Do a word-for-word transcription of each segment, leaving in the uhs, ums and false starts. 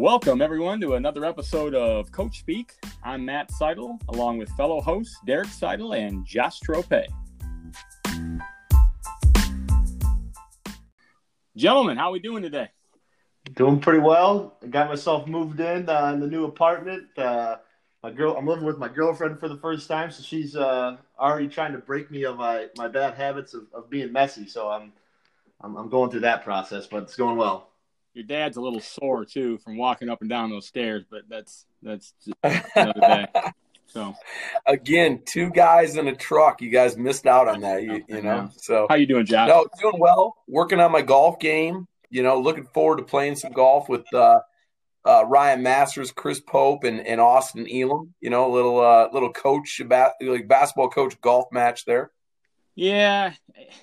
Welcome, everyone, to another episode of Coach Speak. I'm Matt Seidel, along with fellow hosts Derek Seidel and Josh Trope. Gentlemen, how are we doing today? Doing pretty well. I got myself moved in uh, in the new apartment. Uh, my girl, I'm living with my girlfriend for the first time, so she's uh, already trying to break me of my, my bad habits of, of being messy. So I'm, I'm I'm going through that process, but it's going well. Your dad's a little sore too from walking up and down those stairs, but that's that's just another day. So, again, two guys in a truck. You guys missed out on that, you, you know. So, how you doing, Josh? No, doing well. Working on my golf game. You know, looking forward to playing some golf with uh, uh, Ryan Masters, Chris Pope, and, and Austin Elam. You know, a little uh, little coach about like basketball coach golf match there. Yeah,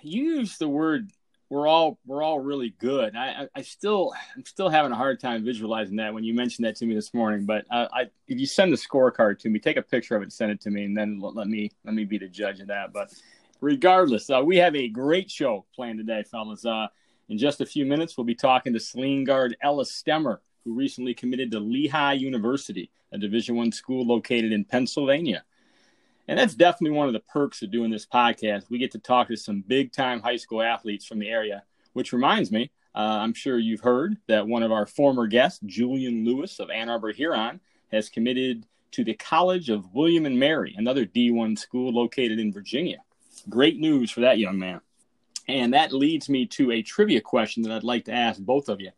you use the word. We're all we're all really good. I, I still I'm still having a hard time visualizing that when you mentioned that to me this morning. But uh, I if you send the scorecard to me, take a picture of it, and send it to me, and then let me let me be the judge of that. But regardless, uh, we have a great show planned today, fellas. Uh, in just a few minutes, we'll be talking to Celine Guard Ellis Stemmer, who recently committed to Lehigh University, a Division I school located in Pennsylvania. And that's definitely one of the perks of doing this podcast. We get to talk to some big-time high school athletes from the area, which reminds me, uh, I'm sure you've heard that one of our former guests, Julian Lewis of Ann Arbor Huron, has committed to the College of William and Mary, another D one school located in Virginia. Great news for that young man. And that leads me to a trivia question that I'd like to ask both of you.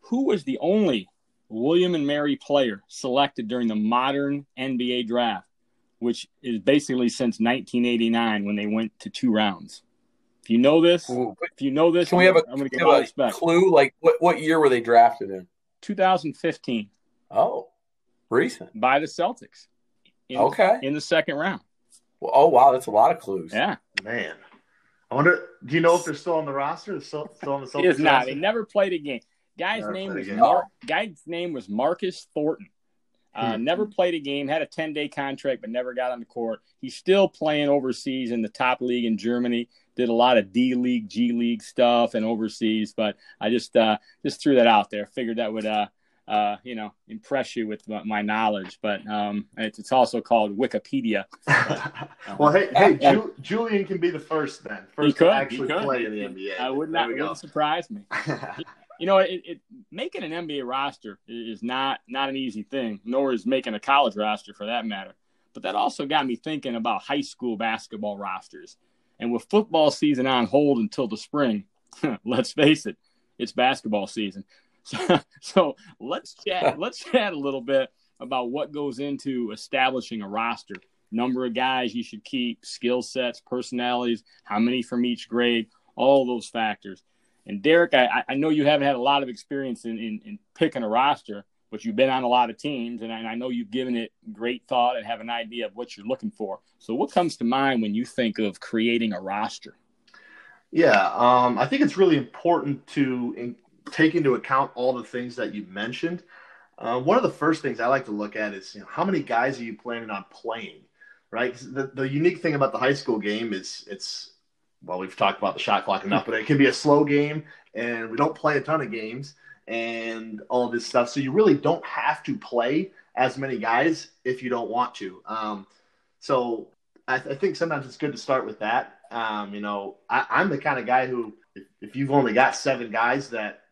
Who was the only William and Mary player selected during the modern N B A draft, which is basically since nineteen eighty-nine when they went to two rounds? If you know this, Ooh. if you know this, can we have a, I'm gonna give a respect. clue? Like, what, what year were they drafted in? two thousand fifteen. Oh, recent. By the Celtics. In, okay. In the second round. Well, oh, wow. That's a lot of clues. Yeah. Man. I wonder, do you know if they're still on the roster? Still, still on the Celtics? It is not. They never played a game. Guy's never name was Mar- Guy's name was Marcus Thornton. Uh, hmm. Never played a game, had a ten-day contract, but never got on the court. He's still playing overseas in the top league in Germany. Did a lot of D-League, G-League stuff and overseas, but I just uh, just threw that out there. Figured that would, uh, uh, you know, impress you with my knowledge. But um, it's, it's also called Wikipedia. But, um, well, hey, hey, uh, Ju- Julian can be the first then. First he could, to actually he could. play in the N B A. I would not, wouldn't surprise me. You know, it, it, making an N B A roster is not, not an easy thing, nor is making a college roster for that matter. But that also got me thinking about high school basketball rosters. And with football season on hold until the spring, let's face it, it's basketball season. So, so let's chat, let's chat a little bit about what goes into establishing a roster, number of guys you should keep, skill sets, personalities, how many from each grade, all those factors. And, Derek, I, I know you haven't had a lot of experience in, in, in picking a roster, but you've been on a lot of teams, and I, and I know you've given it great thought and have an idea of what you're looking for. So what comes to mind when you think of creating a roster? Yeah, um, I think it's really important to in, take into account all the things that you mentioned. Uh, one of the first things I like to look at is, you know, how many guys are you planning on playing, right? The, the unique thing about the high school game is it's – well, we've talked about the shot clock enough, but it can be a slow game, and we don't play a ton of games and all of this stuff. So you really don't have to play as many guys if you don't want to. Um, so I, th- I think sometimes it's good to start with that. Um, you know, I, I'm the kind of guy who, if, if you've only got seven guys that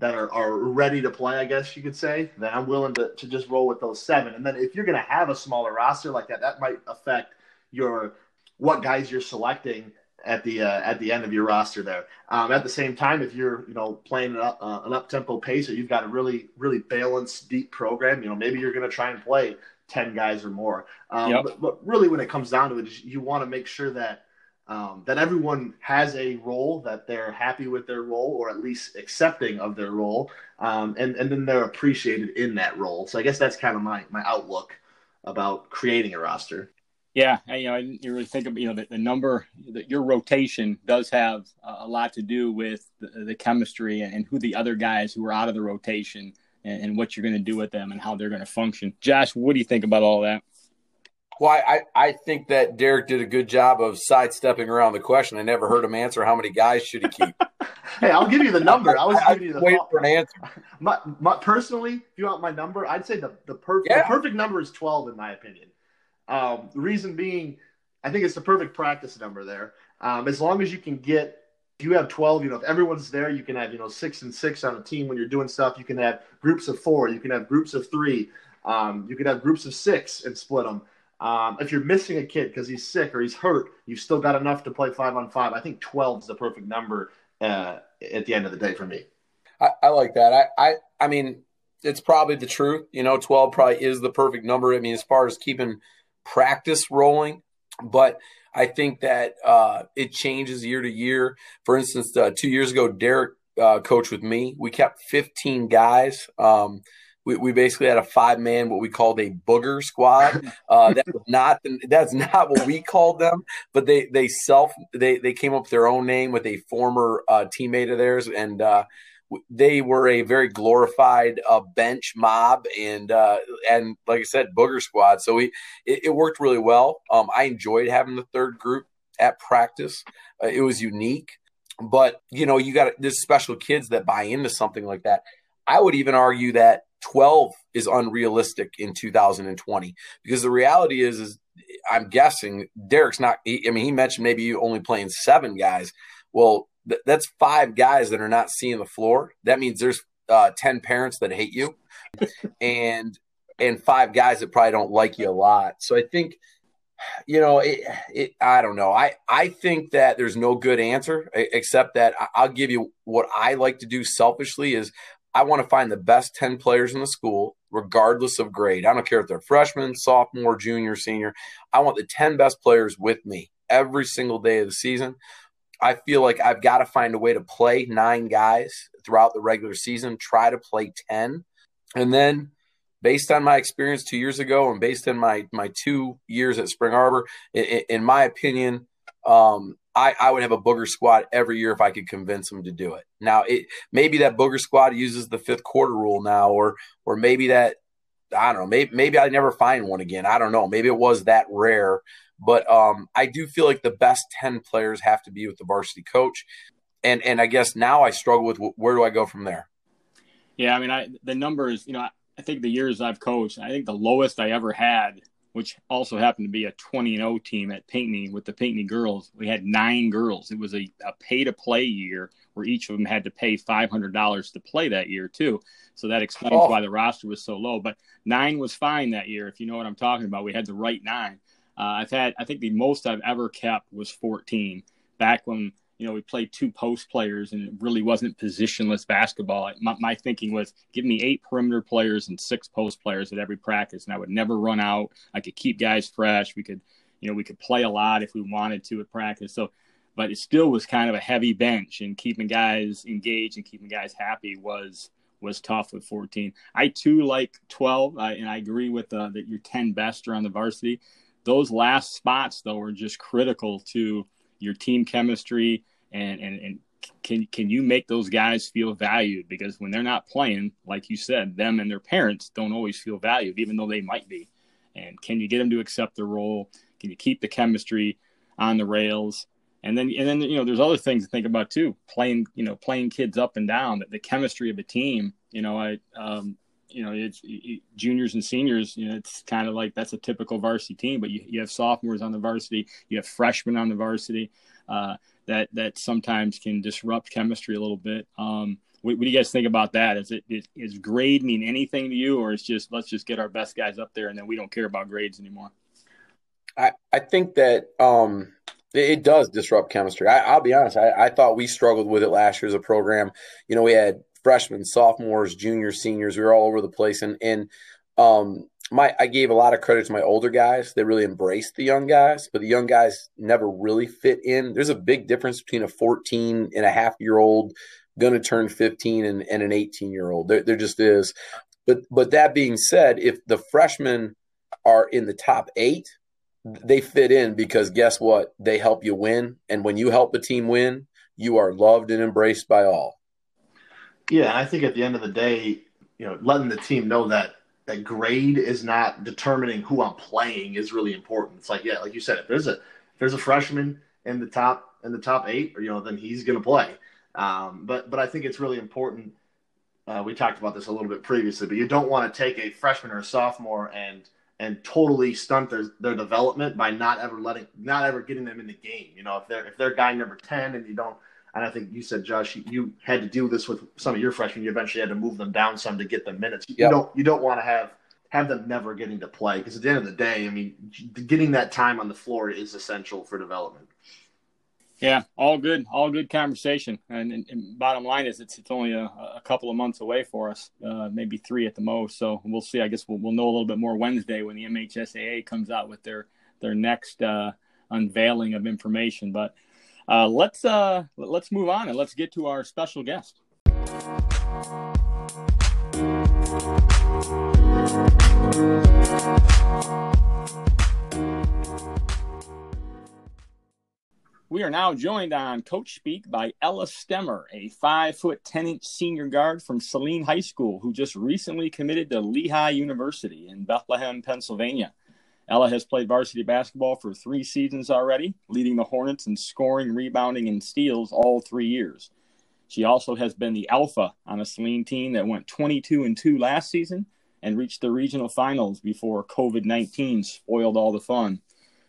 that are, are ready to play, I guess you could say, then I'm willing to, to just roll with those seven. And then if you're going to have a smaller roster like that, that might affect your what guys you're selecting at the uh, at the end of your roster there. Um, at the same time, if you're, you know, playing an up, uh, an up-tempo pace, or you've got a really, really balanced, deep program, you know, maybe you're going to try and play ten guys or more. Um, yep. but, but really when it comes down to it, is you want to make sure that um, that everyone has a role, that they're happy with their role, or at least accepting of their role, um, and, and then they're appreciated in that role. So I guess that's kind of my, my outlook about creating a roster. Yeah, you know, I didn't really think of, you know, the, the number, that your rotation does have a lot to do with the, the chemistry and who the other guys who are out of the rotation and, and what you're going to do with them and how they're going to function. Josh, what do you think about all that? Well, I, I think that Derek did a good job of sidestepping around the question. I never heard him answer how many guys should he keep. Hey, I'll give you the number. I was I, giving you the wait thought. for an answer. My, my, personally, if you want my number, I'd say the the, perf- yeah. the perfect number is twelve, in my opinion. Um, the reason being, I think it's the perfect practice number there. Um, as long as you can get, you have twelve, you know, if everyone's there, you can have, you know, six and six on a team when you're doing stuff. You can have groups of four. You can have groups of three. Um, you can have groups of six and split them. Um, if you're missing a kid because he's sick or he's hurt, you've still got enough to play five on five. I think twelve is the perfect number uh, at the end of the day for me. I, I like that. I, I, I mean, it's probably the truth. You know, twelve probably is the perfect number. I mean, as far as keeping practice rolling, but I think that uh, it changes year to year. For instance, uh, two years ago, Derek uh, coached with me. We kept fifteen guys. Um, we, we basically had a five-man, what we called a booger squad. Uh, that was not the, that's not what we called them, but they they self they they came up with their own name with a former uh, teammate of theirs, and uh, they were a very glorified uh, bench mob, and uh, and like I said, booger squad. So we it, it worked really well. Um, I enjoyed having the third group at practice. Uh, it was unique, but you know, you got this special kids that buy into something like that. I would even argue that twelve is unrealistic in two thousand twenty, because the reality is, is I'm guessing Derek's not. He, I mean, he mentioned maybe you only playing seven guys. Well, th- that's five guys that are not seeing the floor. That means there's uh, ten parents that hate you, and and five guys that probably don't like you a lot. So I think, you know, it. it I don't know. I I think that there's no good answer, except that I'll give you what I like to do selfishly is. I want to find the best ten players in the school, regardless of grade. I don't care if they're freshman, sophomore, junior, senior. I want the ten best players with me every single day of the season. I feel like I've got to find a way to play nine guys throughout the regular season, try to play ten. And then based on my experience two years ago and based on my, my two years at Spring Arbor, in, in my opinion, um, I, I would have a booger squad every year if I could convince them to do it. Now, it, maybe that booger squad uses the fifth quarter rule now, or or maybe that I don't know. Maybe maybe I never find one again. I don't know. Maybe it was that rare, but um, I do feel like the best ten players have to be with the varsity coach, and and I guess now I struggle with where do I go from there. Yeah, I mean, I the numbers. You know, I think the years I've coached, I think the lowest I ever had, which also happened to be a twenty and oh team at Pinckney with the Pinckney girls. We had nine girls. It was a, a pay-to-play year where each of them had to pay five hundred dollars to play that year, too. So that explains oh. why the roster was so low. But nine was fine that year, if you know what I'm talking about. We had the right nine. Uh, I've had, I think the most I've ever kept was fourteen. Back when, you know, we played two post players and it really wasn't positionless basketball. My, my thinking was, give me eight perimeter players and six post players at every practice, and I would never run out. I could keep guys fresh. We could, you know, we could play a lot if we wanted to at practice. So, but it still was kind of a heavy bench, and keeping guys engaged and keeping guys happy was was tough with fourteen. I too like twelve, I, and I agree with uh, that your ten best are on the varsity. Those last spots though are just critical to your team chemistry, and, and, and can can you make those guys feel valued? Because when they're not playing, like you said, them and their parents don't always feel valued, even though they might be. And can you get them to accept the role? Can you keep the chemistry on the rails? And then, and then you know, there's other things to think about too. Playing, you know, playing kids up and down, that the chemistry of a team. You know, I, um, you know, it's it, juniors and seniors. You know, it's kind of like that's a typical varsity team, but you, you have sophomores on the varsity, you have freshmen on the varsity. Uh, that that sometimes can disrupt chemistry a little bit. Um, what, what do you guys think about that? Is it is, is grade mean anything to you, or it's just let's just get our best guys up there and then we don't care about grades anymore? I, I think that um, it does disrupt chemistry. I, I'll be honest. I, I thought we struggled with it last year as a program. You know, we had freshmen, sophomores, juniors, seniors. We were all over the place, and and um, my I gave a lot of credit to my older guys. They really embraced the young guys, but the young guys never really fit in. There's a big difference between a fourteen and a half year old going to turn fifteen and, and an eighteen year old. There, there just is. But but that being said, if the freshmen are in the top eight, they fit in because guess what? They help you win. And when you help a team win, you are loved and embraced by all. Yeah, I think at the end of the day, you know, letting the team know that that grade is not determining who I'm playing is really important. It's like, yeah, like you said, if there's a if there's a freshman in the top in the top eight, or you know, then he's gonna play. Um, but but I think it's really important. Uh, we talked about this a little bit previously, but you don't want to take a freshman or a sophomore and and totally stunt their, their development by not ever letting, not ever getting them in the game. You know, if they're if they're guy number ten and you don't, and I think you said, Josh, you, you had to do this with some of your freshmen. You eventually had to move them down some to get them minutes. Yep. You don't you don't want to have have them never getting to play, because at the end of the day, I mean, getting that time on the floor is essential for development. Yeah, all good, all good conversation. And, and, and bottom line is, it's it's only a, a couple of months away for us, uh, maybe three at the most. So we'll see. I guess we'll we'll know a little bit more Wednesday when the M H S A A comes out with their their next uh, unveiling of information. But uh, let's uh, let's move on and let's get to our special guest. We are now joined on Coach Speak by Ella Stemmer, a five foot ten inch senior guard from Saline High School who just recently committed to Lehigh University in Bethlehem, Pennsylvania. Ella has played varsity basketball for three seasons already, leading the Hornets in scoring, rebounding, and steals all three years. She also has been the alpha on a Saline team that went twenty-two and two last season and reached the regional finals before covid nineteen spoiled all the fun.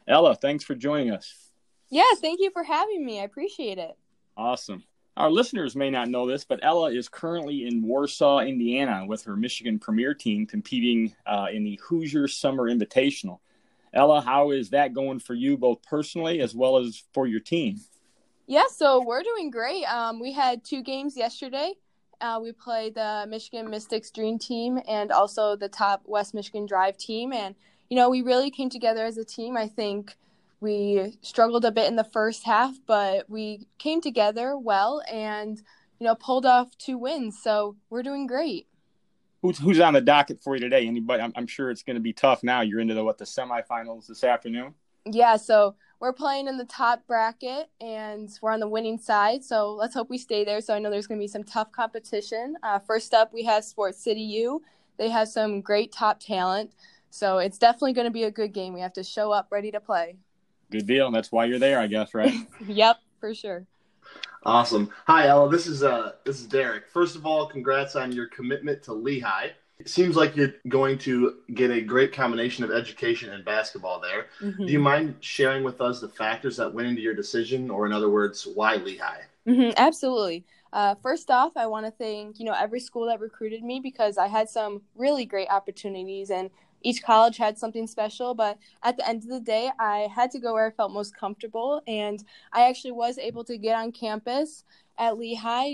Ella, thanks for joining us. Yes, thank you for having me. I appreciate it. Awesome. Our listeners may not know this, but Ella is currently in Warsaw, Indiana, with her Michigan Premier team competing uh, in the Hoosier Summer Invitational. Ella, how is that going for you, both personally as well as for your team? Yeah, so we're doing great. Um, we had two games yesterday. Uh, we played the Michigan Mystics Dream Team and also the top West Michigan Drive team. And, you know, we really came together as a team, I think. We struggled a bit in the first half, but we came together well and, you know, pulled off two wins. So we're doing great. Who's who's on the docket for you today? Anybody? I'm, I'm sure it's going to be tough now. You're into the, what, the semifinals this afternoon? Yeah, so we're playing in the top bracket, and we're on the winning side. So let's hope we stay there. So I know there's going to be some tough competition. Uh, first up, we have Sports City U. They have some great top talent. So it's definitely going to be a good game. We have to show up ready to play. Good deal. That's why you're there, I guess, right? Yep, for sure. Awesome. Hi, Ella. This is uh, this is Derek. First of all, congrats on your commitment to Lehigh. It seems like you're going to get a great combination of education and basketball there. Mm-hmm. Do you mind sharing with us the factors that went into your decision, or in other words, why Lehigh? Mm-hmm, absolutely. Uh, first off, I want to thank, you know, every school that recruited me, because I had some really great opportunities, and each college had something special, but at the end of the day, I had to go where I felt most comfortable, and I actually was able to get on campus at Lehigh,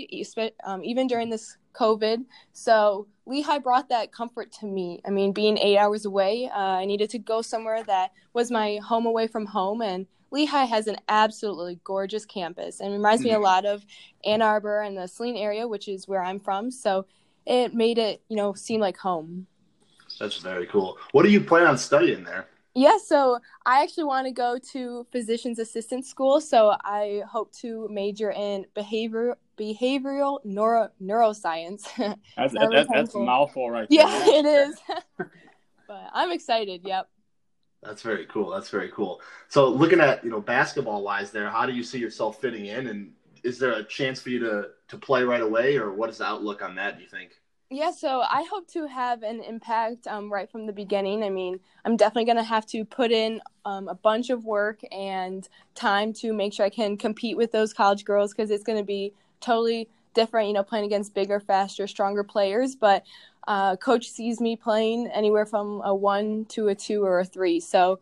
um, even during this COVID. So Lehigh brought that comfort to me. I mean, being eight hours away, uh, I needed to go somewhere that was my home away from home, and Lehigh has an absolutely gorgeous campus, and reminds mm-hmm. me a lot of Ann Arbor and the Celine area, which is where I'm from, so it made it, you know, seem like home. That's very cool. What do you plan on studying there? Yeah, so I actually want to go to physician's assistant school. So I hope to major in behavior, behavioral neuro, neuroscience. That's, that that, that's a mouthful right there. Yeah, it is. But I'm excited, yep. That's very cool. That's very cool. So looking at, you know, basketball-wise there, how do you see yourself fitting in? And is there a chance for you to, to play right away? Or what is the outlook on that, do you think? Yeah, so I hope to have an impact um, right from the beginning. I mean, I'm definitely going to have to put in um, a bunch of work and time to make sure I can compete with those college girls, because it's going to be totally different, you know, playing against bigger, faster, stronger players. But uh, coach sees me playing anywhere from a one to a two or a three. So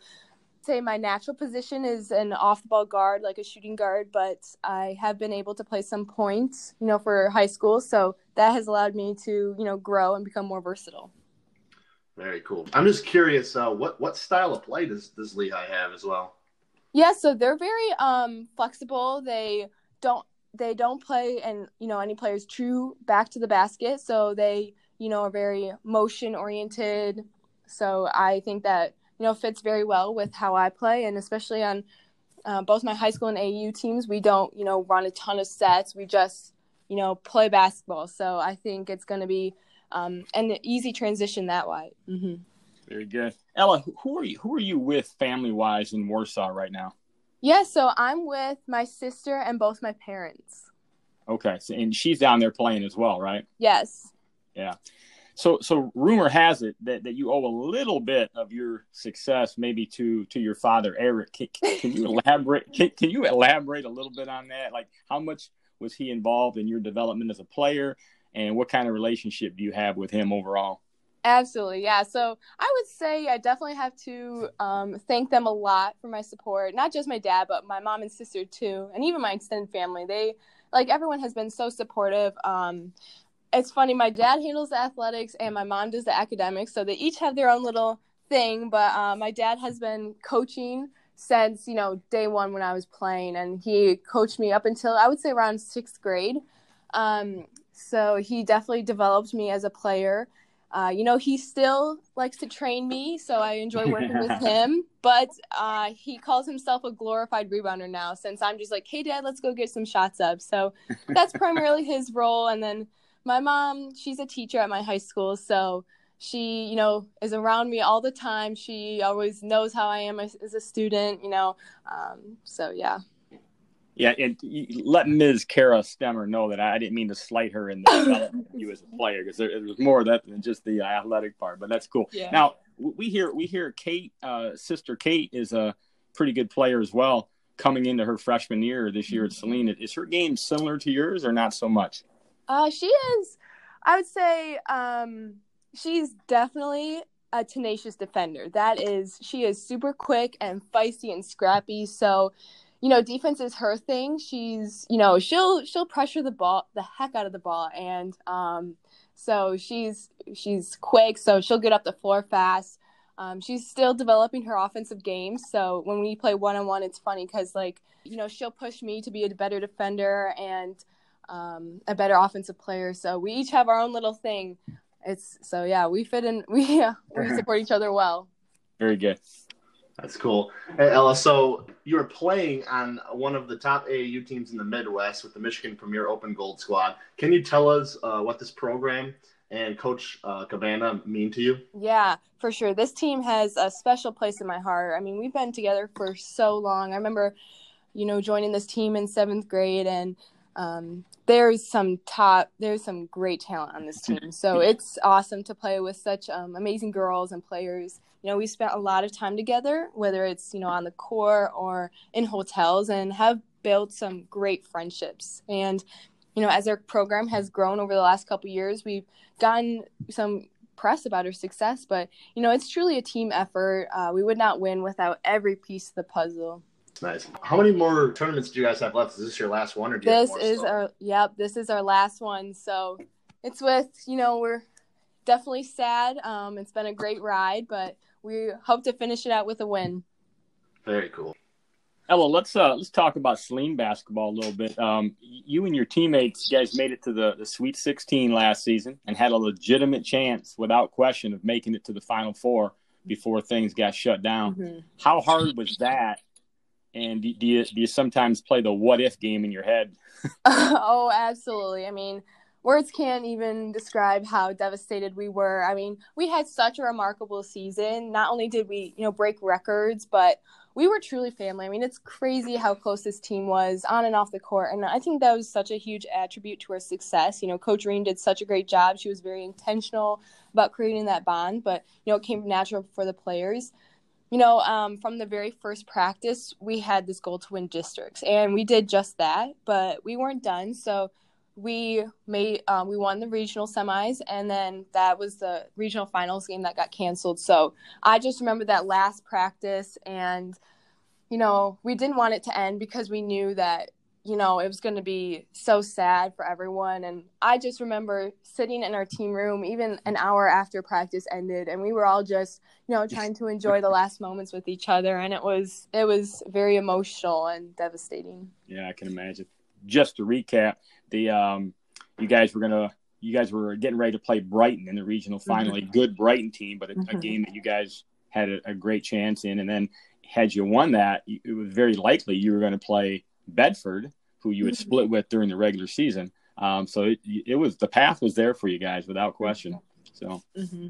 I'd say my natural position is an off-the-ball guard, like a shooting guard, but I have been able to play some points, you know, for high school. So that has allowed me to, you know, grow and become more versatile. Very cool. I'm just curious, uh, what, what style of play does, does Lehigh have as well? Yeah, so they're very um, flexible. They don't they don't play, and, you know, any players true back to the basket. So they, you know, are very motion-oriented. So I think that, you know, fits very well with how I play, and especially on uh, both my high school and A A U teams, we don't, you know, run a ton of sets. We just, you know, play basketball. So I think it's going to be um, an easy transition that way. Mm-hmm. Very good. Ella, who are you, who are you with family-wise in Warsaw right now? Yeah, so I'm with my sister and both my parents. Okay. So, and she's down there playing as well, right? Yes. Yeah. So, so rumor has it that, that you owe a little bit of your success maybe to, to your father, Eric. Can, can you elaborate? Can, can you elaborate a little bit on that? Like, how much was he involved in your development as a player, and what kind of relationship do you have with him overall? Absolutely, yeah. So I would say I definitely have to um, thank them a lot for my support. Not just my dad, but my mom and sister too, and even my extended family. They, like, everyone has been so supportive. Um, it's funny, my dad handles the athletics and my mom does the academics, so they each have their own little thing. But uh, my dad has been coaching since, you know, day one when I was playing, and he coached me up until I would say around sixth grade. Um, so he definitely developed me as a player. Uh, you know, he still likes to train me, so I enjoy working with him. But uh, he calls himself a glorified rebounder now, since I'm just like, hey, Dad, let's go get some shots up. So that's primarily his role. And then my mom, she's a teacher at my high school, so she, you know, is around me all the time. She always knows how I am as, as a student, you know. Um, so, yeah. Yeah, and let Miz Kara Stemmer know that I didn't mean to slight her in the development of you as a player, because there was more of that than just the athletic part. But that's cool. Yeah. Now we hear we hear Kate, uh, sister Kate, is a pretty good player as well. Coming into her freshman year this year at Celine, is her game similar to yours or not so much? Uh, she is. I would say um, she's definitely a tenacious defender. That is, she is super quick and feisty and scrappy. So, you know, defense is her thing. She's, you know, she'll she'll pressure the ball, the heck out of the ball, and um, so she's she's quick. So she'll get up the floor fast. Um, she's still developing her offensive game. So when we play one on one, it's funny because, like, you know, she'll push me to be a better defender and um, a better offensive player. So we each have our own little thing. It's so yeah, we fit in. We yeah, we support each other well. Very good. That's cool. Hey, Ella, so you were playing on one of the top A A U teams in the Midwest with the Michigan Premier Open Gold Squad. Can you tell us uh, what this program and Coach uh, Cabana mean to you? Yeah, for sure. This team has a special place in my heart. I mean, we've been together for so long. I remember, you know, joining this team in seventh grade, and um, there's some top, there's some great talent on this team. So it's awesome to play with such um, amazing girls and players. You know, we spent a lot of time together, whether it's, you know, on the court or in hotels, and have built some great friendships. And, you know, as our program has grown over the last couple of years, we've gotten some press about our success. But, you know, it's truly a team effort. Uh, we would not win without every piece of the puzzle. Nice. How many more tournaments do you guys have left? Is this your last one? Or do you this have more is still? our yep. This is our last one. So it's with, you know, we're definitely sad. Um, it's been a great ride, but we hope to finish it out with a win. Very cool. Ella, let's uh, let's talk about Celine basketball a little bit. Um, you and your teammates, you guys made it to the, the Sweet sixteen last season and had a legitimate chance, without question, of making it to the Final Four before things got shut down. Mm-hmm. How hard was that? And do, do you do you sometimes play the what if game in your head? Oh, absolutely. I mean, words can't even describe how devastated we were. I mean, we had such a remarkable season. Not only did we, you know, break records, but we were truly family. I mean, it's crazy how close this team was on and off the court. And I think that was such a huge attribute to our success. You know, Coach Reen did such a great job. She was very intentional about creating that bond, but, you know, it came natural for the players. You know, um, from the very first practice, we had this goal to win districts, and we did just that, but we weren't done. So we made um, we won the regional semis, and then that was the regional finals game that got canceled. So I just remember that last practice, and, you know, we didn't want it to end because we knew that, you know, it was going to be so sad for everyone. And I just remember sitting in our team room even an hour after practice ended, and we were all just, you know, trying to enjoy the last moments with each other. And it was it was very emotional and devastating. Yeah, I can imagine. Just to recap, the um, you guys were gonna, you guys were getting ready to play Brighton in the regional final, mm-hmm. a good Brighton team, but a, mm-hmm. a game that you guys had a, a great chance in. And then, had you won that, it was very likely you were going to play Bedford, who you had mm-hmm. split with during the regular season. Um, so it, it was the path was there for you guys without question. So, mm-hmm.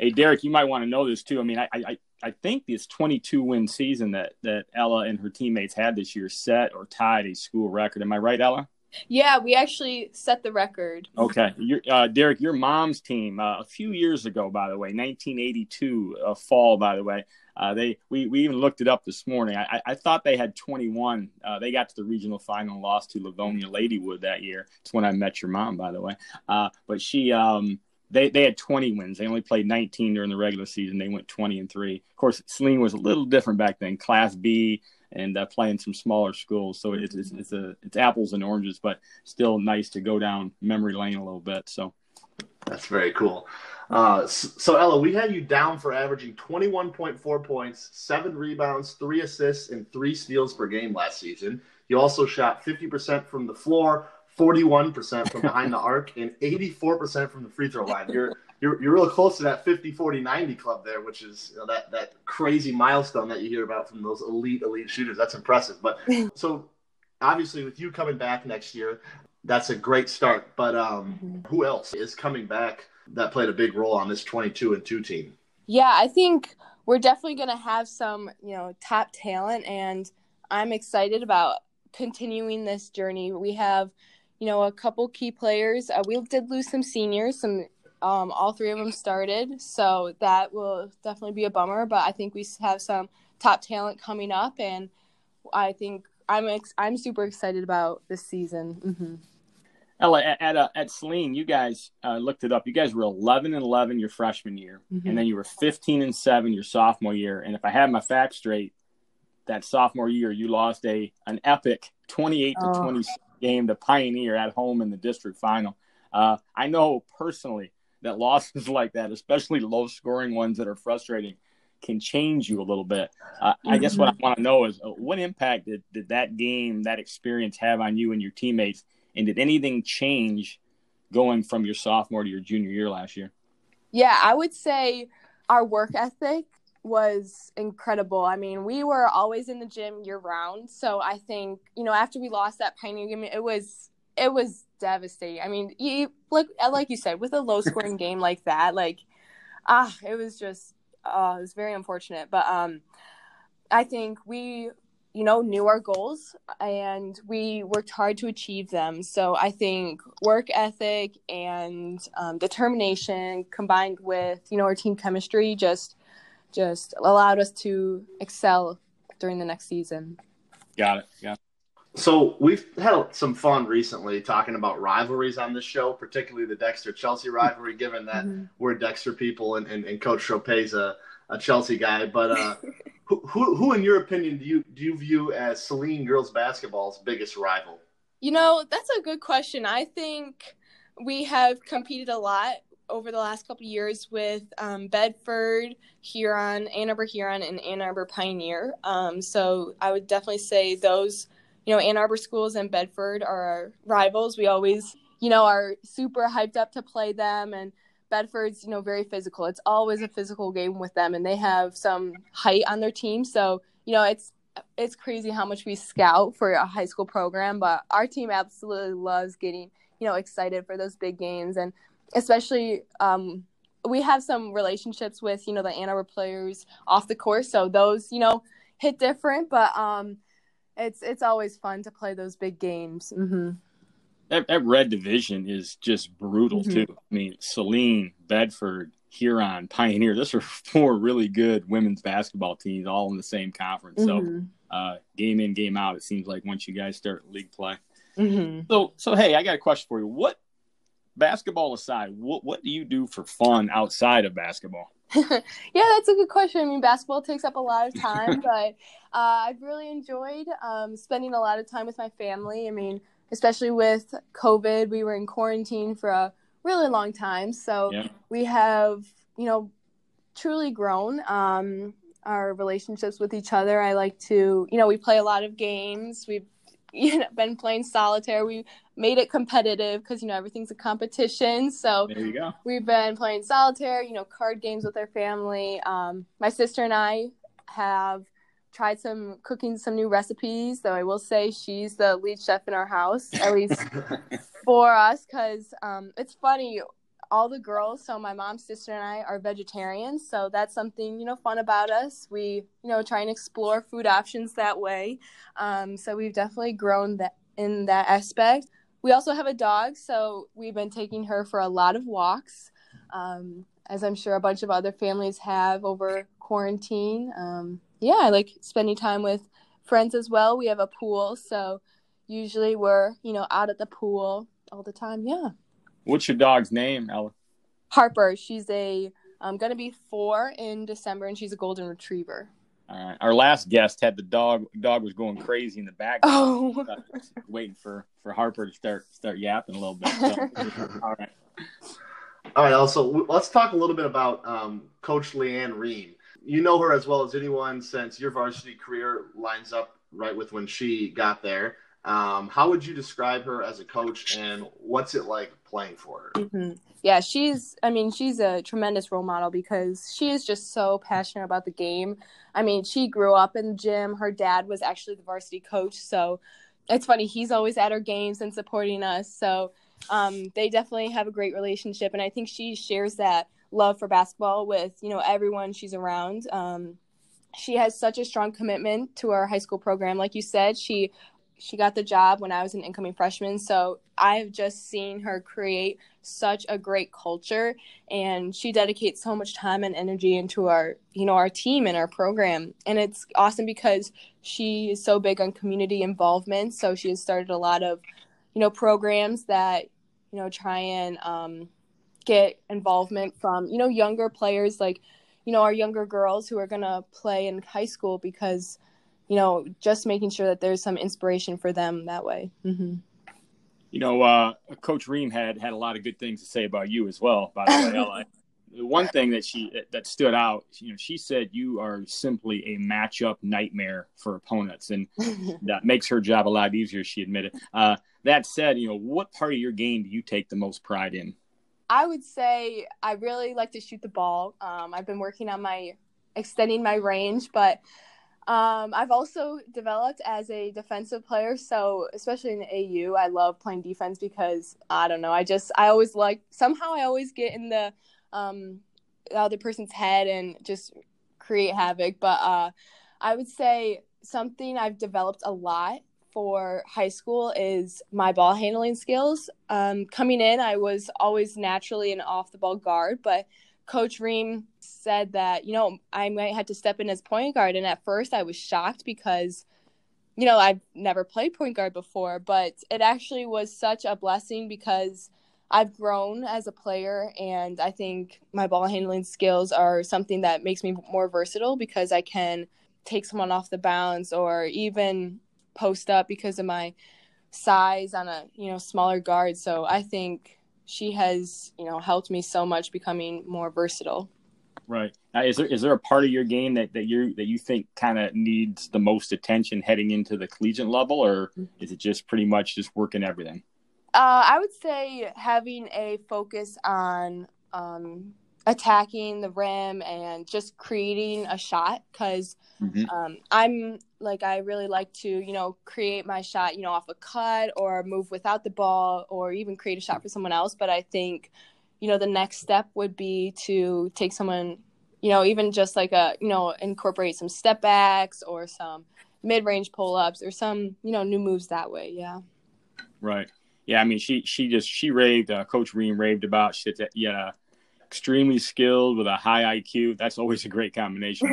hey Derek, you might want to know this too. I mean, I I, I think this twenty-two win season that that Ella and her teammates had this year set or tied a school record. Am I right, Ella? Yeah, we actually set the record. Okay. Your, uh, Derek, your mom's team uh, a few years ago, by the way, nineteen eighty-two uh, fall, by the way, uh, they we, we even looked it up this morning. I, I thought they had twenty-one. Uh, they got to the regional final and lost to Livonia Ladywood that year. It's when I met your mom, by the way. Uh, but she um, they, they had twenty wins. They only played nineteen during the regular season. They went twenty and three. Of course, Celine was a little different back then, Class B, and uh, playing some smaller schools. So it's, it's it's a it's apples and oranges, but still nice to go down memory lane a little bit. So that's very cool. Uh, so, Ella, we had you down for averaging twenty-one point four points, seven rebounds, three assists, and three steals per game last season. You also shot fifty percent from the floor, forty-one percent from behind the arc, and eighty-four percent from the free throw line. You're You're you're real close to that fifty forty ninety club there, which is, you know, that that crazy milestone that you hear about from those elite elite shooters. That's impressive. But so obviously with you coming back next year, that's a great start. But um, mm-hmm. who else is coming back that played a big role on this twenty-two and two team? Yeah, I think we're definitely going to have some, you know, top talent, and I'm excited about continuing this journey. We have, you know, a couple key players. Uh, we did lose some seniors, some. Um, all three of them started, so that will definitely be a bummer. But I think we have some top talent coming up, and I think I'm ex- I'm super excited about this season. Mm-hmm. Ella, at at, uh, at Celine, you guys uh, looked it up. You guys were eleven and eleven your freshman year, mm-hmm. and then you were fifteen and seven your sophomore year. And if I have my facts straight, that sophomore year you lost a an epic twenty-eight to twenty game to Pioneer at home in the district final. Uh, I know personally that losses like that, especially low-scoring ones that are frustrating, can change you a little bit. Uh, mm-hmm. I guess what I want to know is, uh, what impact did, did that game, that experience have on you and your teammates, and did anything change going from your sophomore to your junior year last year? Yeah, I would say our work ethic was incredible. I mean, we were always in the gym year-round, so I think, you know, after we lost that Pioneer game, it was – It was devastating. I mean, you, like like you said, with a low-scoring game like that, like, ah, it was just, uh, it was very unfortunate. But um, I think we, you know, knew our goals, and we worked hard to achieve them. So I think work ethic and um, determination combined with, you know, our team chemistry just just allowed us to excel during the next season. Got it, got it. So we've had some fun recently talking about rivalries on this show, particularly the Dexter-Chelsea rivalry, given that mm-hmm. we're Dexter people and, and, and Coach Trope's a, a Chelsea guy. But uh, who, who, who, in your opinion, do you do you view as Celine girls basketball's biggest rival? You know, that's a good question. I think we have competed a lot over the last couple of years with um, Bedford, Huron, Ann Arbor Huron, and Ann Arbor Pioneer. Um, so I would definitely say those – you know, Ann Arbor schools and Bedford are our rivals. We always, you know, are super hyped up to play them. And Bedford's, you know, very physical. It's always a physical game with them. And they have some height on their team. So, you know, it's it's crazy how much we scout for a high school program. But our team absolutely loves getting, you know, excited for those big games. And especially um, we have some relationships with, you know, the Ann Arbor players off the course. So those, you know, hit different. But, um It's it's always fun to play those big games. Mm-hmm. That, that red division is just brutal, mm-hmm. too. I mean, Celine, Bedford, Huron, Pioneer, those are four really good women's basketball teams all in the same conference. Mm-hmm. So uh, game in, game out, it seems like, once you guys start league play. Mm-hmm. So, so hey, I got a question for you. What, basketball aside, what, what do you do for fun outside of basketball? Yeah, that's a good question. I mean, basketball takes up a lot of time, but uh, I've really enjoyed um, spending a lot of time with my family. I mean, especially with COVID, we were in quarantine for a really long time. So yeah. we have, you know, truly grown um, our relationships with each other. I like to, you know, we play a lot of games. We've you know, been playing solitaire. We made it competitive because, you know, everything's a competition. So there you go. We've been playing solitaire, you know, card games with our family. Um, my sister and I have tried some cooking, some new recipes, though I will say she's the lead chef in our house, at least for us, because um, it's funny. All the girls, so my mom's sister and I are vegetarians, so that's something, you know, fun about us. We, you know, try and explore food options that way. Um, so we've definitely grown that in that aspect. We also have a dog, so we've been taking her for a lot of walks, um, as I'm sure a bunch of other families have over quarantine. Um, yeah, I like spending time with friends as well. We have a pool, so usually we're, you know, out at the pool all the time. Yeah. What's your dog's name, Ella? Harper. She's a um, going to be four in December, and she's a golden retriever. All right. Our last guest had the dog. Dog was going crazy in the background. Oh. Waiting for, for Harper to start start yapping a little bit. So. All right. All right. Also, let's talk a little bit about um, Coach Leanne Reen. You know her as well as anyone, since your varsity career lines up right with when she got there. Um, how would you describe her as a coach, and what's it like playing for her? Mm-hmm. Yeah, she's, I mean, she's a tremendous role model because she is just so passionate about the game. I mean, she grew up in the gym. Her dad was actually the varsity coach. So it's funny, he's always at her games and supporting us. So um, they definitely have a great relationship. And I think she shares that love for basketball with, you know, everyone she's around. Um, she has such a strong commitment to our high school program. Like you said, she She got the job when I was an incoming freshman, so I've just seen her create such a great culture, and she dedicates so much time and energy into our, you know, our team and our program, and it's awesome because she is so big on community involvement, so she has started a lot of, you know, programs that, you know, try and um, get involvement from, you know, younger players, like, you know, our younger girls who are going to play in high school because, you know, just making sure that there's some inspiration for them that way. Mm-hmm. You know, uh, Coach Ream had had a lot of good things to say about you as well, by the way, Ella. The one thing that she that stood out, you know, she said you are simply a matchup nightmare for opponents, and that makes her job a lot easier, she admitted. Uh, that said, you know, what part of your game do you take the most pride in? I would say I really like to shoot the ball. Um, I've been working on my extending my range, but Um, I've also developed as a defensive player, so especially in A U, I love playing defense because, I don't know, I just, I always like, somehow I always get in the, um, the other person's head and just create havoc. But uh, I would say something I've developed a lot for high school is my ball handling skills. Um, coming in, I was always naturally an off-the-ball guard, but Coach Ream said that, you know, I might have to step in as point guard. And at first I was shocked because, you know, I've never played point guard before, but it actually was such a blessing because I've grown as a player. And I think my ball handling skills are something that makes me more versatile because I can take someone off the bounds or even post up because of my size on a, you know, smaller guard. So I think she has, you know, helped me so much becoming more versatile. Right. Now, is there is there a part of your game that, that you that you think kind of needs the most attention heading into the collegiate level, or is it just pretty much just working everything? Uh, I would say having a focus on um, attacking the rim and just creating a shot because mm-hmm. um, I'm like I really like to, you know, create my shot, you know, off a cut or move without the ball or even create a shot for someone else. But I think, you know, the next step would be to take someone, you know, even just like a, you know, incorporate some step backs or some mid-range pull-ups or some, you know, new moves that way. Yeah. Right. Yeah. I mean, she, she just, she raved, uh, Coach Ream raved about shit that, yeah. Extremely skilled with a high I Q. That's always a great combination.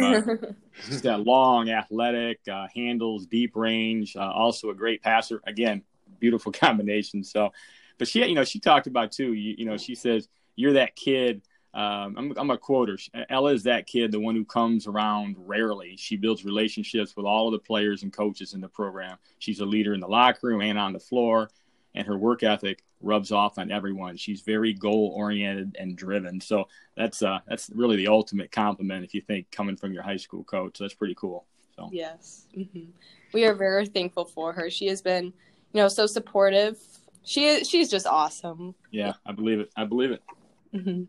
She's got long, athletic, uh, handles, deep range, uh, also a great passer. Again, beautiful combination. So, but she, you know, she talked about too, you, you know, she says, you're that kid. Um, I'm, I'm a quoter. Ella is that kid, the one who comes around rarely. She builds relationships with all of the players and coaches in the program. She's a leader in the locker room and on the floor. And her work ethic rubs off on everyone. She's very goal-oriented and driven. So that's uh, that's really the ultimate compliment, if you think, coming from your high school coach. So that's pretty cool. So yes. Mm-hmm. We are very thankful for her. She has been, you know, so supportive. She is, she's just awesome. Yeah, I believe it. I believe it. Mm-hmm.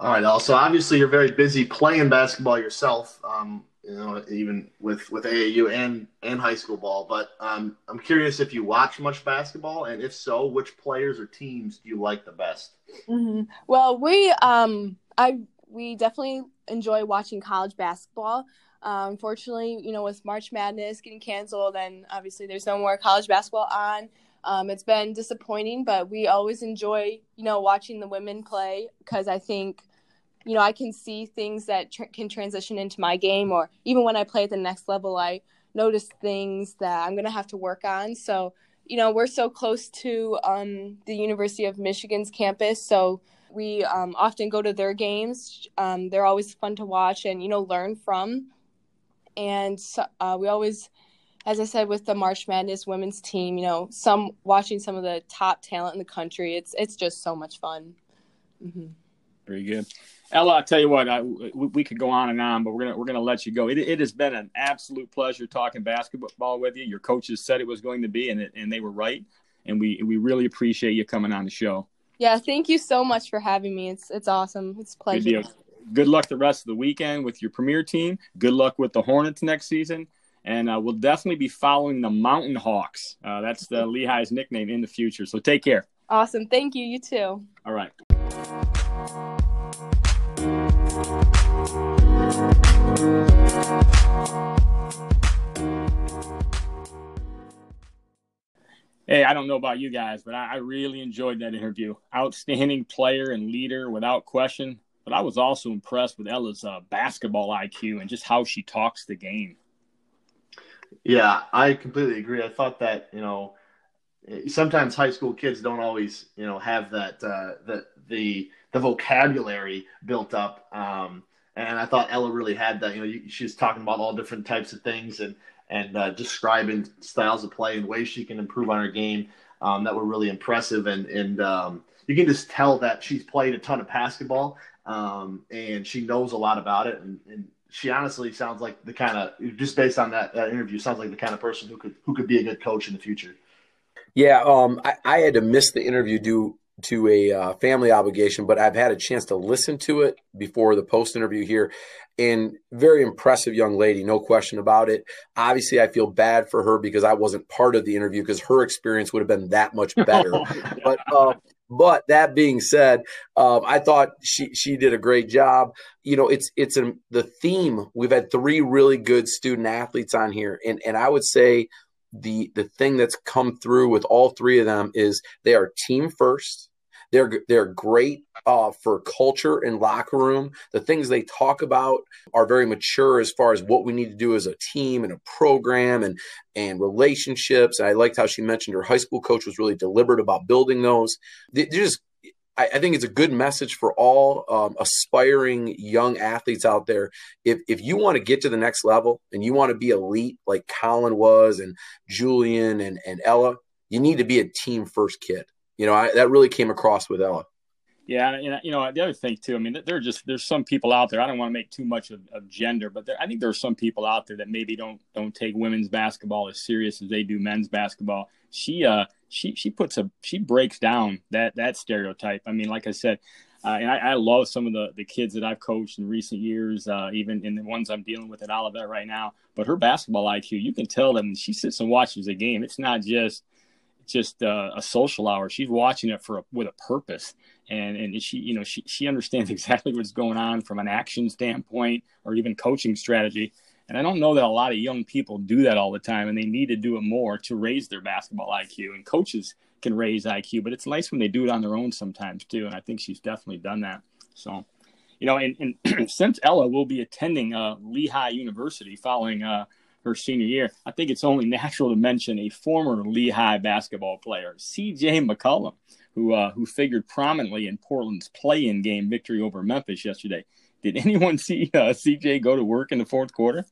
All right, also, obviously you're very busy playing basketball yourself, um, you know, even with, with A A U and, and high school ball. But um, I'm curious if you watch much basketball, and if so, which players or teams do you like the best? Mm-hmm. Well, we um, I we definitely enjoy watching college basketball. Uh, unfortunately, you know, with March Madness getting canceled, and obviously there's no more college basketball on. Um, it's been disappointing, but we always enjoy, you know, watching the women play, because I think, you know, I can see things that tr- can transition into my game, or even when I play at the next level, I notice things that I'm going to have to work on. So, you know, we're so close to um, the University of Michigan's campus, so we um, often go to their games. Um, they're always fun to watch and, you know, learn from. And uh, we always, as I said, with the March Madness women's team, you know, some watching some of the top talent in the country, it's it's just so much fun. Mm-hmm. Very good, Ella. I tell you what, I, we, we could go on and on, but we're gonna we're gonna let you go. It, it has been an absolute pleasure talking basketball with you. Your coaches said it was going to be, and it, and they were right. And we we really appreciate you coming on the show. Yeah, thank you so much for having me. It's it's awesome. It's a pleasure. Good deal. Good luck the rest of the weekend with your premier team. Good luck with the Hornets next season. And uh, we'll definitely be following the Mountain Hawks. Uh, that's the Lehigh's nickname in the future. So take care. Awesome. Thank you. You too. All right. Hey, I don't know about you guys, but I, I really enjoyed that interview. Outstanding player and leader without question. But I was also impressed with Ella's uh, basketball I Q and just how she talks the game. Yeah, I completely agree. I thought that, you know, sometimes high school kids don't always, you know, have that uh, the the the vocabulary built up. Um, and I thought Ella really had that. You know, you, she was talking about all different types of things and and uh, describing styles of play and ways she can improve on her game um, that were really impressive. And and um, you can just tell that she's played a ton of basketball. Um, and she knows a lot about it. And, and she honestly sounds like the kind of, just based on that, that interview, sounds like the kind of person who could, who could be a good coach in the future. Yeah. Um, I, I had to miss the interview due to a uh, family obligation, but I've had a chance to listen to it before the post interview here, and very impressive young lady. No question about it. Obviously I feel bad for her because I wasn't part of the interview, because her experience would have been that much better. but, uh, But that being said, um, I thought she she did a great job. You know, it's it's a, the theme. We've had three really good student athletes on here, and and I would say the the thing that's come through with all three of them is they are team first. They're they're great uh, for culture and locker room. The things they talk about are very mature as far as what we need to do as a team and a program and and relationships. And I liked how she mentioned her high school coach was really deliberate about building those. They, they're just, I, I think it's a good message for all um, aspiring young athletes out there. If if you want to get to the next level and you want to be elite like Colin was and Julian and, and Ella, you need to be a team first kid. You know, I, that really came across with Ella. Yeah, and you know, the other thing too, I mean, there are just there's some people out there. I don't want to make too much of, of gender, but there, I think there are some people out there that maybe don't don't take women's basketball as serious as they do men's basketball. She uh she she puts a she breaks down that that stereotype. I mean, like I said, uh, and I, I love some of the the kids that I've coached in recent years, uh, even in the ones I'm dealing with at Olivet right now. But her basketball I Q, you can tell that when she sits and watches a game, it's not just just uh, a social hour. She's watching it for a, with a purpose, and and she, you know, she she understands exactly what's going on from an action standpoint or even coaching strategy. And I don't know that a lot of young people do that all the time, and they need to do it more to raise their basketball I Q. And coaches can raise I Q, but it's nice when they do it on their own sometimes too. And I think she's definitely done that. So, you know, and, and since Ella will be attending uh, Lehigh University following uh, her senior year, I think it's only natural to mention a former Lehigh basketball player, C J. McCollum, who uh, who figured prominently in Portland's play-in game victory over Memphis yesterday. Did anyone see uh, C J go to work in the fourth quarter?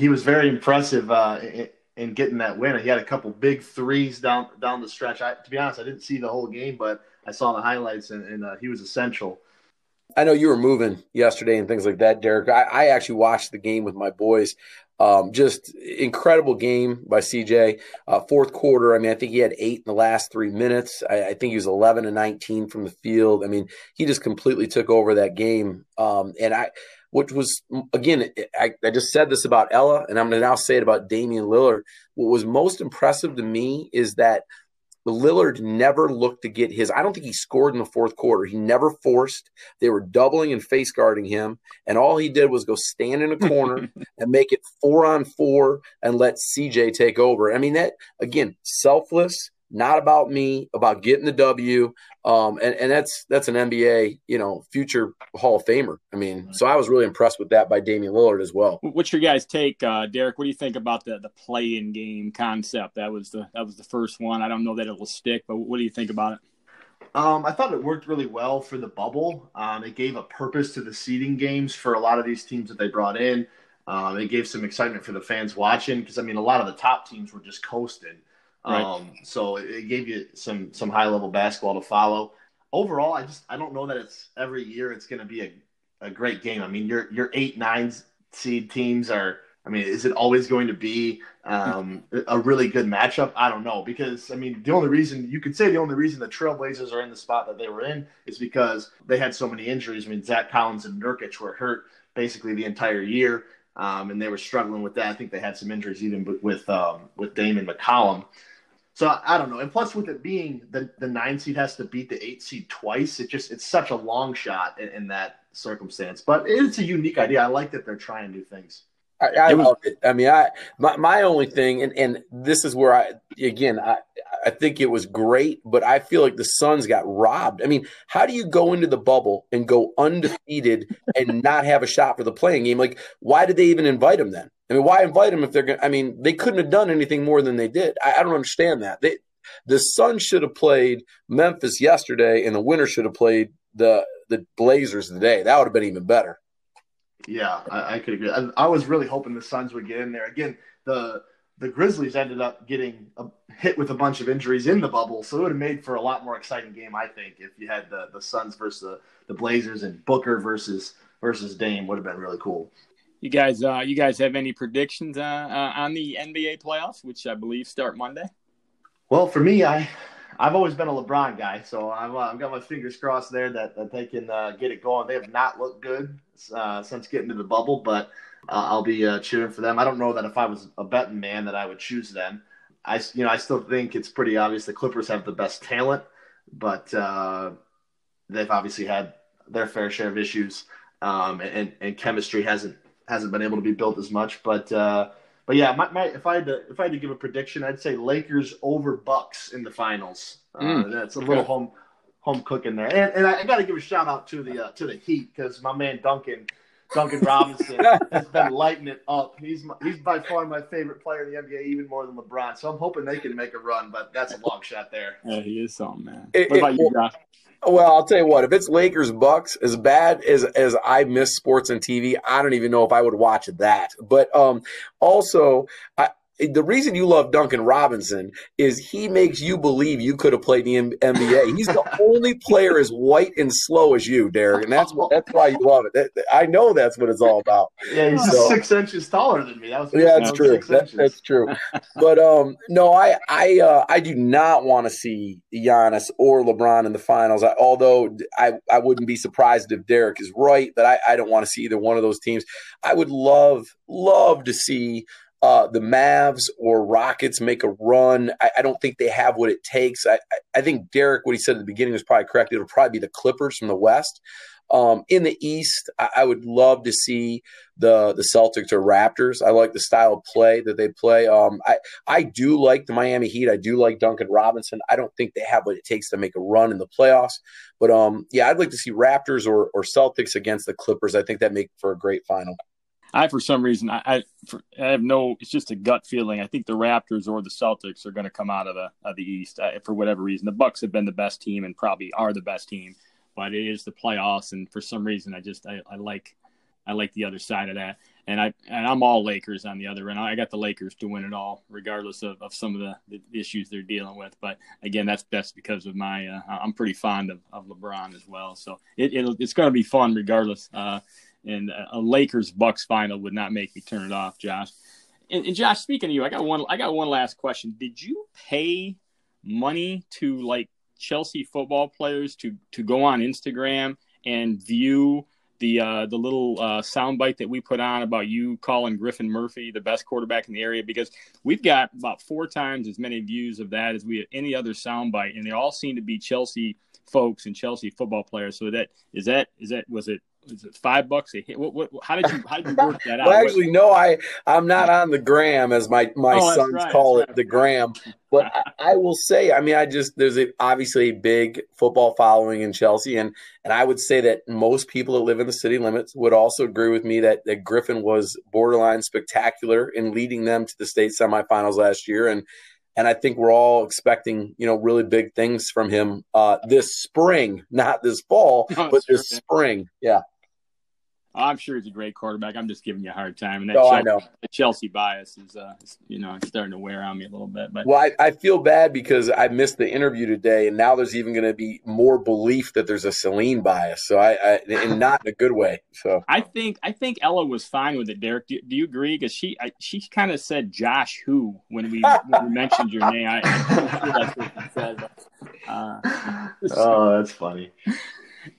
He was very impressive uh, in, in getting that win. He had a couple big threes down down the stretch. I, to be honest, I didn't see the whole game, but I saw the highlights, and, and uh, he was essential. I know you were moving yesterday and things like that, Derek. I, I actually watched the game with my boys. Um, just incredible game by C J. Uh, fourth quarter, I mean, I think he had eight in the last three minutes. I, I think he was eleven and nineteen from the field. I mean, he just completely took over that game. Um, and I, which was, again, I, I just said this about Ella, and I'm going to now say it about Damian Lillard. What was most impressive to me is that Lillard never looked to get his – I don't think he scored in the fourth quarter. He never forced. They were doubling and face guarding him, and all he did was go stand in a corner and make it four on four and let C J take over. I mean, that, again, selfless, not about me, about getting the W. Um, and, and that's that's an N B A, you know, future Hall of Famer. I mean, so I was really impressed with that by Damian Lillard as well. What's your guys' take, uh, Derek? What do you think about the the play-in game concept? That was the that was the first one. I don't know that it will stick, but what do you think about it? Um, I thought it worked really well for the bubble. Um, it gave a purpose to the seeding games for a lot of these teams that they brought in. Um, it gave some excitement for the fans watching because, I mean, a lot of the top teams were just coasting. Right. Um, so it, it gave you some some high-level basketball to follow. Overall, I just I don't know that it's every year it's going to be a, a great game. I mean, your your eight, nine seed teams are – I mean, is it always going to be um, a really good matchup? I don't know because, I mean, the only reason – you could say the only reason the Trail Blazers are in the spot that they were in is because they had so many injuries. I mean, Zach Collins and Nurkic were hurt basically the entire year. Um, and they were struggling with that. I think they had some injuries even with um, with Damian McCollum. So I, I don't know. And plus, with it being the, the nine seed has to beat the eight seed twice, it just it's such a long shot in, in that circumstance. But it's a unique idea. I like that they're trying new things. I, I love it. I mean, I my, my only thing, and, and this is where I again I I think it was great, but I feel like the Suns got robbed. I mean, how do you go into the bubble and go undefeated and not have a shot for the playing game? Like, why did they even invite them then? I mean, why invite them if they're going? I mean, they couldn't have done anything more than they did. I, I don't understand that. They, the Suns should have played Memphis yesterday, and the winner should have played the the Blazers today. That would have been even better. Yeah, I, I could agree. I, I was really hoping the Suns would get in there. Again, the the Grizzlies ended up getting a, hit with a bunch of injuries in the bubble, so it would have made for a lot more exciting game, I think, if you had the, the Suns versus the, the Blazers and Booker versus versus Dame would have been really cool. You guys, uh, you guys have any predictions uh, uh, on the N B A playoffs, which I believe start Monday? Well, for me, I I've always been a LeBron guy, so I've, uh, I've got my fingers crossed there that, that they can uh, get it going. They have not looked good uh, since getting to the bubble, but uh, I'll be uh, cheering for them. I don't know that if I was a betting man that I would choose them. I, you know, I still think it's pretty obvious the Clippers have the best talent, but uh, they've obviously had their fair share of issues, um, and, and chemistry hasn't hasn't been able to be built as much. But uh, but yeah, my, my, if I had to if I had to give a prediction, I'd say Lakers over Bucks in the finals. Uh, mm, that's a little okay. home home cooking there, and and I, I got to give a shout out to the uh, to the Heat because my man Duncan. Duncan Robinson has been lighting it up. He's my, he's by far my favorite player in the N B A, even more than LeBron. So I'm hoping they can make a run, but that's a long shot there. Yeah, he is something, man. It, what about it, you, Josh? Well, I'll tell you what. If it's Lakers Bucks, as bad as as I miss sports and T V, I don't even know if I would watch that. But um, also, I. The reason you love Duncan Robinson is he makes you believe you could have played the N B A. He's the only player as white and slow as you, Derek, and that's what, that's why you love it. That, I know that's what it's all about. Yeah, he's so, six inches taller than me. That was yeah, that's true. That, that's true. But um, no, I I uh, I do not want to see Giannis or LeBron in the finals. I, although I, I wouldn't be surprised if Derek is right that I, I don't want to see either one of those teams. I would love love to see. Uh, the Mavs or Rockets make a run. I, I don't think they have what it takes. I, I, I think Derek, what he said at the beginning was probably correct. It'll probably be the Clippers from the West. Um, in the East, I, I would love to see the the Celtics or Raptors. I like the style of play that they play. Um, I, I do like the Miami Heat. I do like Duncan Robinson. I don't think they have what it takes to make a run in the playoffs. But, um, yeah, I'd like to see Raptors or, or Celtics against the Clippers. I think that make for a great final. I, for some reason, I I, for, I have no – it's just a gut feeling. I think the Raptors or the Celtics are going to come out of the of the East uh, for whatever reason. The Bucks have been the best team and probably are the best team, but it is the playoffs, and for some reason I just I, – I like I like the other side of that. And, I, and I'm all Lakers on the other end. I got the Lakers to win it all regardless of, of some of the, the issues they're dealing with. But, again, that's that's because of my uh, – I'm pretty fond of, of LeBron as well. So it it'll, it's going to be fun regardless. Uh And a Lakers-Bucks final would not make me turn it off, Josh. And, and Josh, speaking of you, I got one. I got one last question. Did you pay money to like Chelsea football players to, to go on Instagram and view the uh, the little uh, soundbite that we put on about you calling Griffin Murphy the best quarterback in the area? Because we've got about four times as many views of that as we have any other soundbite, and they all seem to be Chelsea folks and Chelsea football players. So that is that is that was it. is it five bucks a hit? What, what, how did you how did you work that out? Well, actually, no, I I'm not on the gram, as my my oh, sons right, call it, right. the gram. But I, I will say, I mean, I just there's a, obviously a big football following in Chelsea, and and I would say that most people that live in the city limits would also agree with me that that Griffin was borderline spectacular in leading them to the state semifinals last year, and. And I think we're all expecting, you know, really big things from him uh, this spring, not this fall, no, but this sure. spring. Yeah. I'm sure he's a great quarterback. I'm just giving you a hard time. And that oh, Chelsea, I know. The Chelsea bias is, uh, you know, it's starting to wear on me a little bit. But Well, I, I feel bad because I missed the interview today, and now there's even going to be more belief that there's a Celine bias. So I, I and not in a good way. So I think I think Ella was fine with it, Derek. Do, do you agree? Because she I, she kind of said Josh who when we, when we mentioned your name. I, I think that's what she said. Uh, so. Oh, that's funny.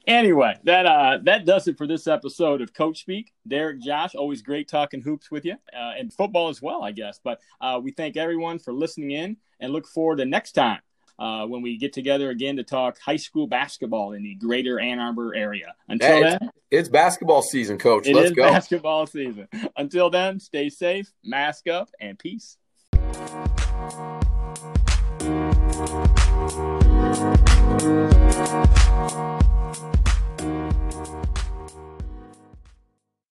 Anyway, that uh, that does it for this episode of Coach Speak. Derek, Josh, always great talking hoops with you uh, and football as well, I guess. But uh, we thank everyone for listening in and look forward to next time uh, when we get together again to talk high school basketball in the greater Ann Arbor area. Until hey, then. It's, it's basketball season, Coach. It Let's is go. basketball season. Until then, stay safe, mask up, and peace.